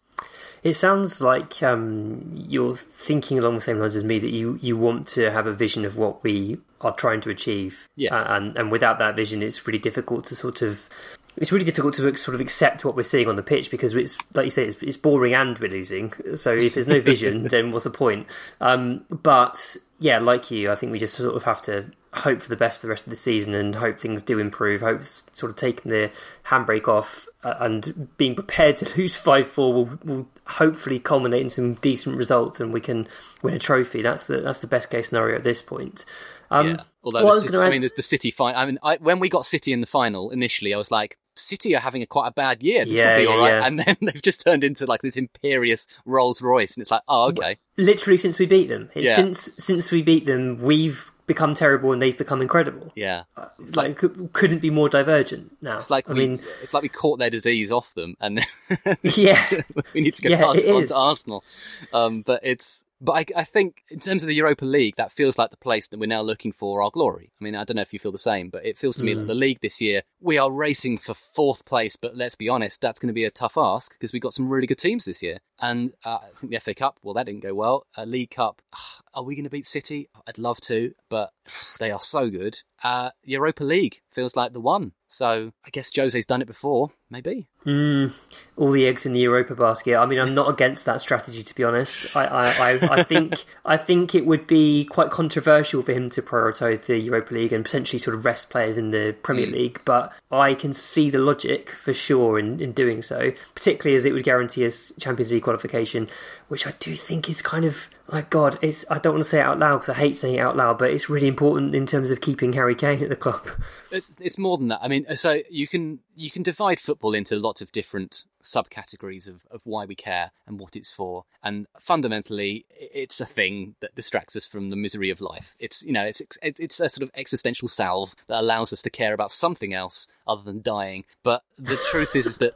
It sounds like um, you're thinking along the same lines as me, that you, you want to have a vision of what we are trying to achieve. Yeah. Uh, and, and without that vision, it's really difficult to sort of... It's really difficult to sort of accept what we're seeing on the pitch, because it's, like you say, it's, it's boring and we're losing. So if there's no vision, then what's the point? Um, but yeah, like you, I think we just sort of have to hope for the best for the rest of the season and hope things do improve. Hope sort of taking the handbrake off and being prepared to lose five four will, will hopefully culminate in some decent results and we can win a trophy. That's the that's the best case scenario at this point. Um, yeah. Although the City, I mean, the, the City final. I mean, I, when we got City in the final initially, I was like, City are having a quite a bad year. This yeah, will be all right. Yeah. And then they've just turned into like this imperious Rolls Royce, and it's like, oh, okay. Literally, since we beat them, it's yeah. since since we beat them, we've become terrible and they've become incredible. Yeah, it's like, like couldn't be more divergent now. It's like I we, mean, it's like we caught their disease off them, and yeah, we need to go yeah, past it on to Arsenal. Um, but it's. But I, I think in terms of the Europa League, that feels like the place that we're now looking for our glory. I mean, I don't know if you feel the same, but it feels to me mm. like the league this year, we are racing for fourth place. But let's be honest, that's going to be a tough ask because we got some really good teams this year. And uh, I think the F A Cup, well, that didn't go well. Uh, League Cup, are we going to beat City? I'd love to, but they are so good. Uh, Europa League feels like the one. So I guess Jose's done it before, maybe. Mm, all the eggs in the Europa basket. I mean, I'm not against that strategy, to be honest. I, I, I, I think I think it would be quite controversial for him to prioritise the Europa League and potentially sort of rest players in the Premier mm. League. But I can see the logic for sure in, in doing so, particularly as it would guarantee us Champions League qualification, which I do think is kind of... Like, God, it's, I don't want to say it out loud because I hate saying it out loud, but it's really important in terms of keeping Harry Kane at the club. It's it's more than that. I mean, so you can you can divide football into lots of different subcategories of, of why we care and what it's for. And fundamentally, it's a thing that distracts us from the misery of life. It's, you know, it's it's a sort of existential salve that allows us to care about something else other than dying. But the truth is, is that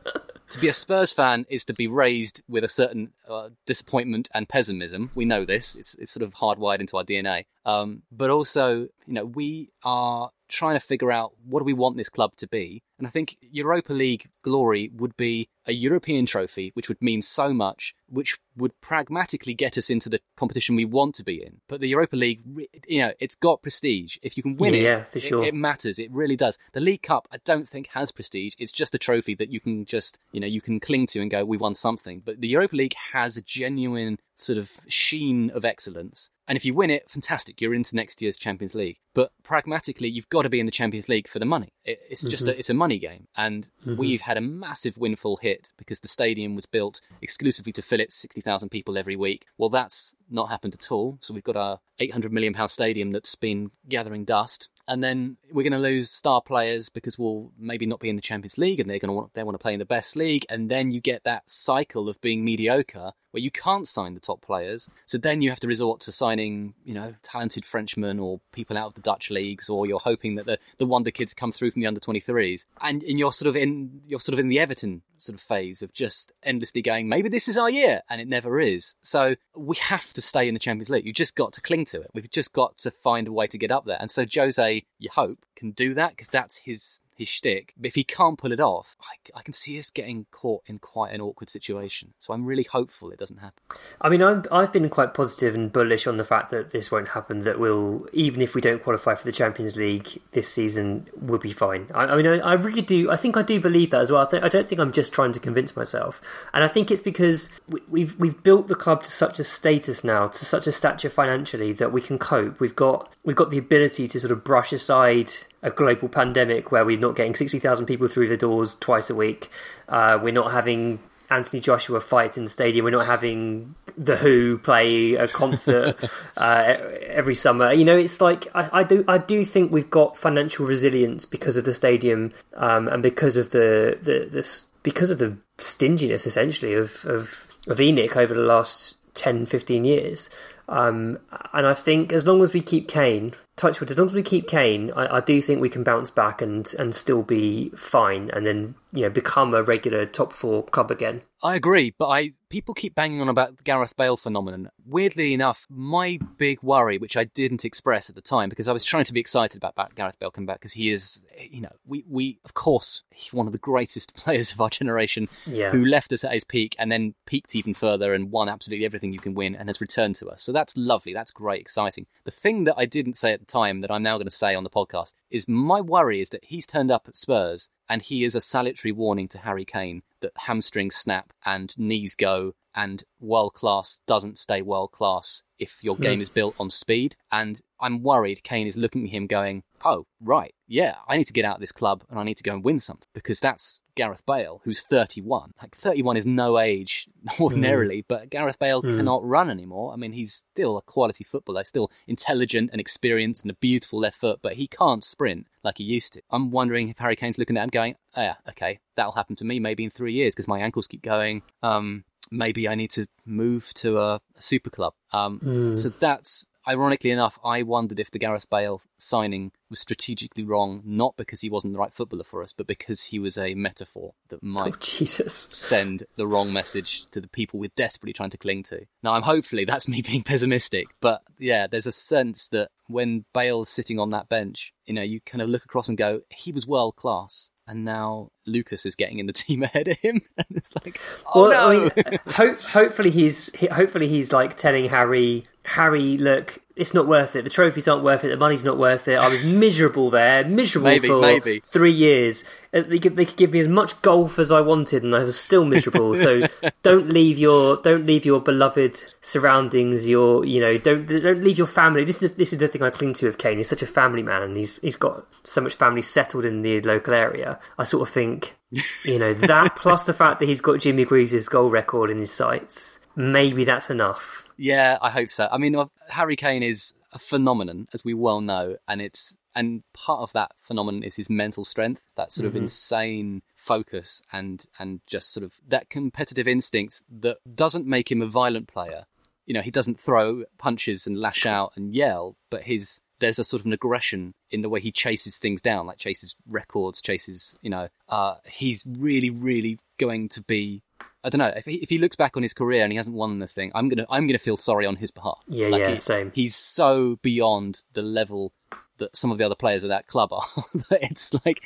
to be a Spurs fan is to be raised with a certain uh, disappointment and pessimism. We know this. It's it's sort of hardwired into our D N A. Um, but also, you know, we are trying to figure out what do we want this club to be. And I think Europa League glory would be a European trophy, which would mean so much, which would pragmatically get us into the competition we want to be in. But the Europa League, you know, it's got prestige. If you can win yeah, it, yeah, for sure. it, it matters. It really does. The League Cup, I don't think has prestige. It's just a trophy that you can just, you know, you can cling to and go, we won something. But the Europa League has a genuine sort of sheen of excellence. And if you win it, fantastic, you're into next year's Champions League. But pragmatically, you've got to be in the Champions League for the money. It, it's mm-hmm. just a, it's a money game. And mm-hmm. we've had a massive windfall hit because the stadium was built exclusively to fill it sixty thousand people every week. Well, that's not happened at all. So we've got our eight hundred million pounds stadium that's been gathering dust. And then we're going to lose star players because we'll maybe not be in the Champions League and they're going to want, they want to play in the best league. And then you get that cycle of being mediocre where you can't sign the top players. So then you have to resort to signing, you know, talented Frenchmen or people out of the Dutch leagues, or you're hoping that the, the wonder kids come through from the under twenty-threes. And, and you're sort of in you're sort of in the Everton sort of phase of just endlessly going, maybe this is our year, and it never is. So we have to stay in the Champions League. You've just got to cling to it. We've just got to find a way to get up there. And so Jose, you hope, can do that because that's his... his shtick. But if he can't pull it off, I, I can see us getting caught in quite an awkward situation. So I'm really hopeful it doesn't happen. I mean, I'm, I've been quite positive and bullish on the fact that this won't happen, that we'll, even if we don't qualify for the Champions League this season, we'll be fine. I, I mean, I, I really do, I think I do believe that as well. I, th- I don't think I'm just trying to convince myself. And I think it's because we, we've we've built the club to such a status now, to such a stature financially, that we can cope. We've got we've got the ability to sort of brush aside a global pandemic where we're not getting sixty thousand people through the doors twice a week. Uh, we're not having Anthony Joshua fight in the stadium. We're not having The Who play a concert uh, every summer. You know, it's like, I, I do I do think we've got financial resilience because of the stadium um, and because of the, the, the because of the stinginess, essentially, of, of, of E N I C over the last ten, fifteen years. Um, and I think as long as we keep Kane, touch wood, as long as we keep Kane, I, I do think we can bounce back and, and still be fine, and then, you know, become a regular top four club again. I agree, but I people keep banging on about the Gareth Bale phenomenon. Weirdly enough, my big worry, which I didn't express at the time because I was trying to be excited about, about Gareth Bale coming back, because he is, you know, we, we of course, he's one of the greatest players of our generation yeah. who left us at his peak and then peaked even further and won absolutely everything you can win and has returned to us. So that's lovely. That's great, exciting. The thing that I didn't say at the time that I'm now going to say on the podcast is my worry is that he's turned up at Spurs and he is a salutary warning to Harry Kane that hamstrings snap and knees go, and world-class doesn't stay world-class if your game is built on speed. And I'm worried Kane is looking at him going, oh, right, yeah, I need to get out of this club and I need to go and win something, because that's Gareth Bale, who's thirty-one. Like, thirty-one is no age ordinarily, mm. but Gareth Bale mm. cannot run anymore. I mean, he's still a quality footballer, still intelligent and experienced and a beautiful left foot, but he can't sprint like he used to. I'm wondering if Harry Kane's looking at him going, oh, yeah, okay, that'll happen to me maybe in three years because my ankles keep going. Um, maybe I need to move to a super club. Um, mm. So that's... Ironically enough, I wondered if the Gareth Bale signing was strategically wrong, not because he wasn't the right footballer for us, but because he was a metaphor that might oh, Jesus. send the wrong message to the people we're desperately trying to cling to. Now, I'm hopefully that's me being pessimistic, but yeah, there's a sense that when Bale's sitting on that bench, you know, you kind of look across and go, he was world class. And now Lucas is getting in the team ahead of him, and it's like, oh well, no. I mean, hope, hopefully he's hopefully he's like telling Harry, Harry, look, it's not worth it. The trophies aren't worth it. The money's not worth it. I was miserable there, miserable maybe, for maybe. three years. They could, they could give me as much golf as I wanted, and I was still miserable. So don't leave your don't leave your beloved surroundings. Your you know don't don't leave your family. This is the, this is the thing I cling to of Kane. He's such a family man, and he's he's got so much family settled in the local area. I sort of think, you know, that plus the fact that he's got Jimmy Greaves' goal record in his sights, maybe that's enough. Yeah, I hope so. I mean, Harry Kane is a phenomenon, as we well know, and it's and part of that phenomenon is his mental strength, that sort mm-hmm. of insane focus and and just sort of that competitive instinct that doesn't make him a violent player. You know, he doesn't throw punches and lash out and yell, but his there's a sort of an aggression in the way he chases things down, like chases records, chases, you know, uh, he's really, really going to be, I don't know, if he, if he looks back on his career and he hasn't won anything, I'm gonna I'm gonna feel sorry on his behalf. Yeah, like yeah, he, same. He's so beyond the level that some of the other players of that club are. It's like,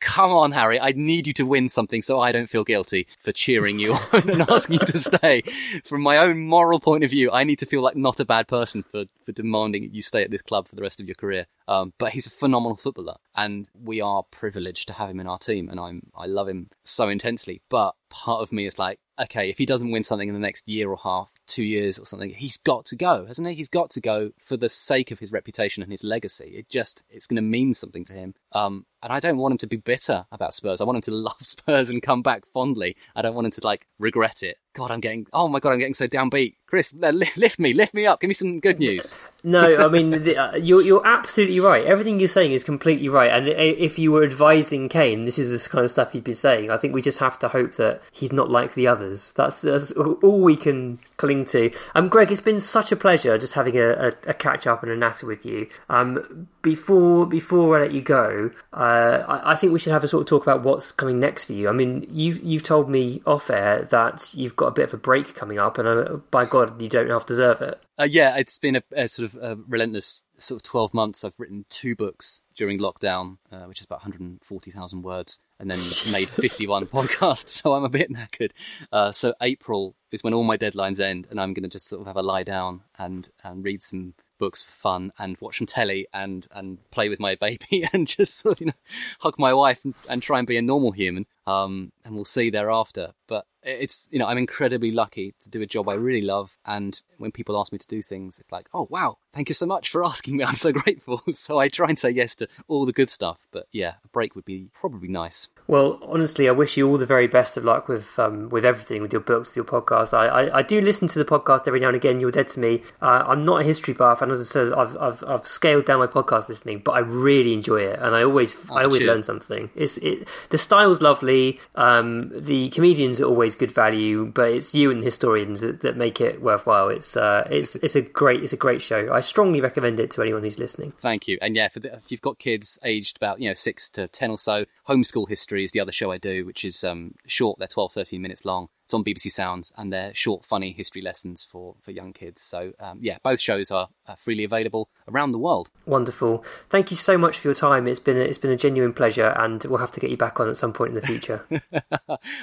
come on, Harry, I need you to win something so I don't feel guilty for cheering you on and asking you to stay. From my own moral point of view, I need to feel like not a bad person for, for demanding you stay at this club for the rest of your career. Um, but he's a phenomenal footballer, and we are privileged to have him in our team, and I'm I love him so intensely. But part of me is like, okay, if he doesn't win something in the next year or half, two years or something, he's got to go, hasn't he? He's got to go for the sake of his reputation and his legacy. It just, it's going to mean something to him. Um, and I don't want him to be bitter about Spurs. I want him to love Spurs and come back fondly. I don't want him to, like, regret it. God, I'm getting, oh my God, I'm getting so downbeat. Chris, lift me, lift me up. Give me some good news. No, I mean, the, uh, you're, you're absolutely right. Everything you're saying is completely right. And if you were advising Kane, this is the kind of stuff he'd be saying. I think we just have to hope that he's not like the others. That's, that's all we can cling to. Um, Greg, it's been such a pleasure just having a, a, a catch up and a natter with you. Um, before, before I let you go, uh, I, I think we should have a sort of talk about what's coming next for you. I mean, you've, you've told me off air that you've got a bit of a break coming up, and uh, by God, you don't half deserve it. Uh, yeah, it's been a, a sort of a relentless sort of twelve months. I've written two books during lockdown, uh, which is about one hundred forty thousand words, and then made fifty-one podcasts, so I'm a bit knackered. Uh, so April is when all my deadlines end, and I'm going to just sort of have a lie down and, and read some books for fun and watch some telly and and play with my baby and just sort of, you know, hug my wife and, and try and be a normal human, um and we'll see thereafter. But it's, you know, I'm incredibly lucky to do a job I really love, and when people ask me to do things, it's like, oh wow, thank you so much for asking me, I'm so grateful. So I try and say yes to all the good stuff, but yeah, a break would be probably nice. Well, honestly, I wish you all the very best of luck with um with everything, with your books, with your podcast. I I, I do listen to the podcast every now and again, You're Dead to Me. uh, I'm not a history buff, and as I said, I've, I've I've scaled down my podcast listening, but I really enjoy it, and I always oh, I always cheers. learn something. It's it the style's lovely, um the comedians are always good value, but it's you and the historians that, that make it worthwhile. It's uh it's it's a great it's a great show. I strongly recommend it to anyone who's listening. Thank you. And yeah, for the, if you've got kids aged about, you know, six to ten or so, Homeschool History is the other show I do, which is um short. They're twelve, thirteen minutes long. It's on B B C Sounds, and they're short, funny history lessons for, for young kids. So, um, yeah, both shows are uh, freely available around the world. Wonderful. Thank you so much for your time. It's been a, it's been a genuine pleasure, and we'll have to get you back on at some point in the future.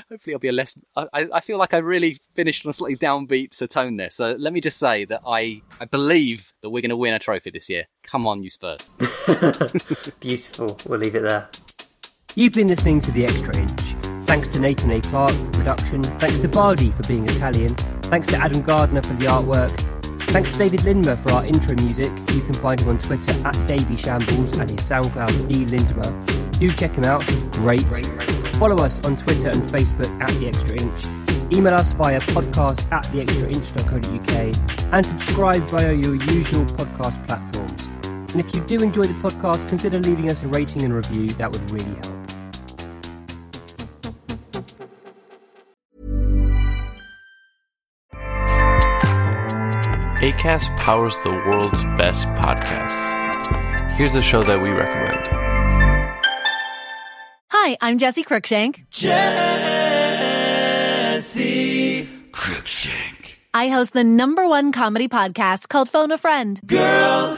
Hopefully I'll be a less... I, I feel like I really finished on a slightly downbeat tone there. So let me just say that I, I believe that we're going to win a trophy this year. Come on, you Spurs. Beautiful. We'll leave it there. You've been listening to The Extra Inch. Thanks to Nathan A Clark for production. Thanks to Bardi for being Italian. Thanks to Adam Gardner for the artwork. Thanks to David Lindmer for our intro music. You can find him on Twitter at Davy Shambles and his SoundCloud D Lindmer. Do check him out, he's great. Follow us on Twitter and Facebook at The Extra Inch. Email us via podcast at the extra inch dot co dot u k and subscribe via your usual podcast platforms. And if you do enjoy the podcast, consider leaving us a rating and review, that would really help. Acast powers the world's best podcasts. Here's a show that we recommend. Hi, I'm Jessie Cruikshank. Jessie Cruikshank. I host the number one comedy podcast called Phone a Friend. Girl,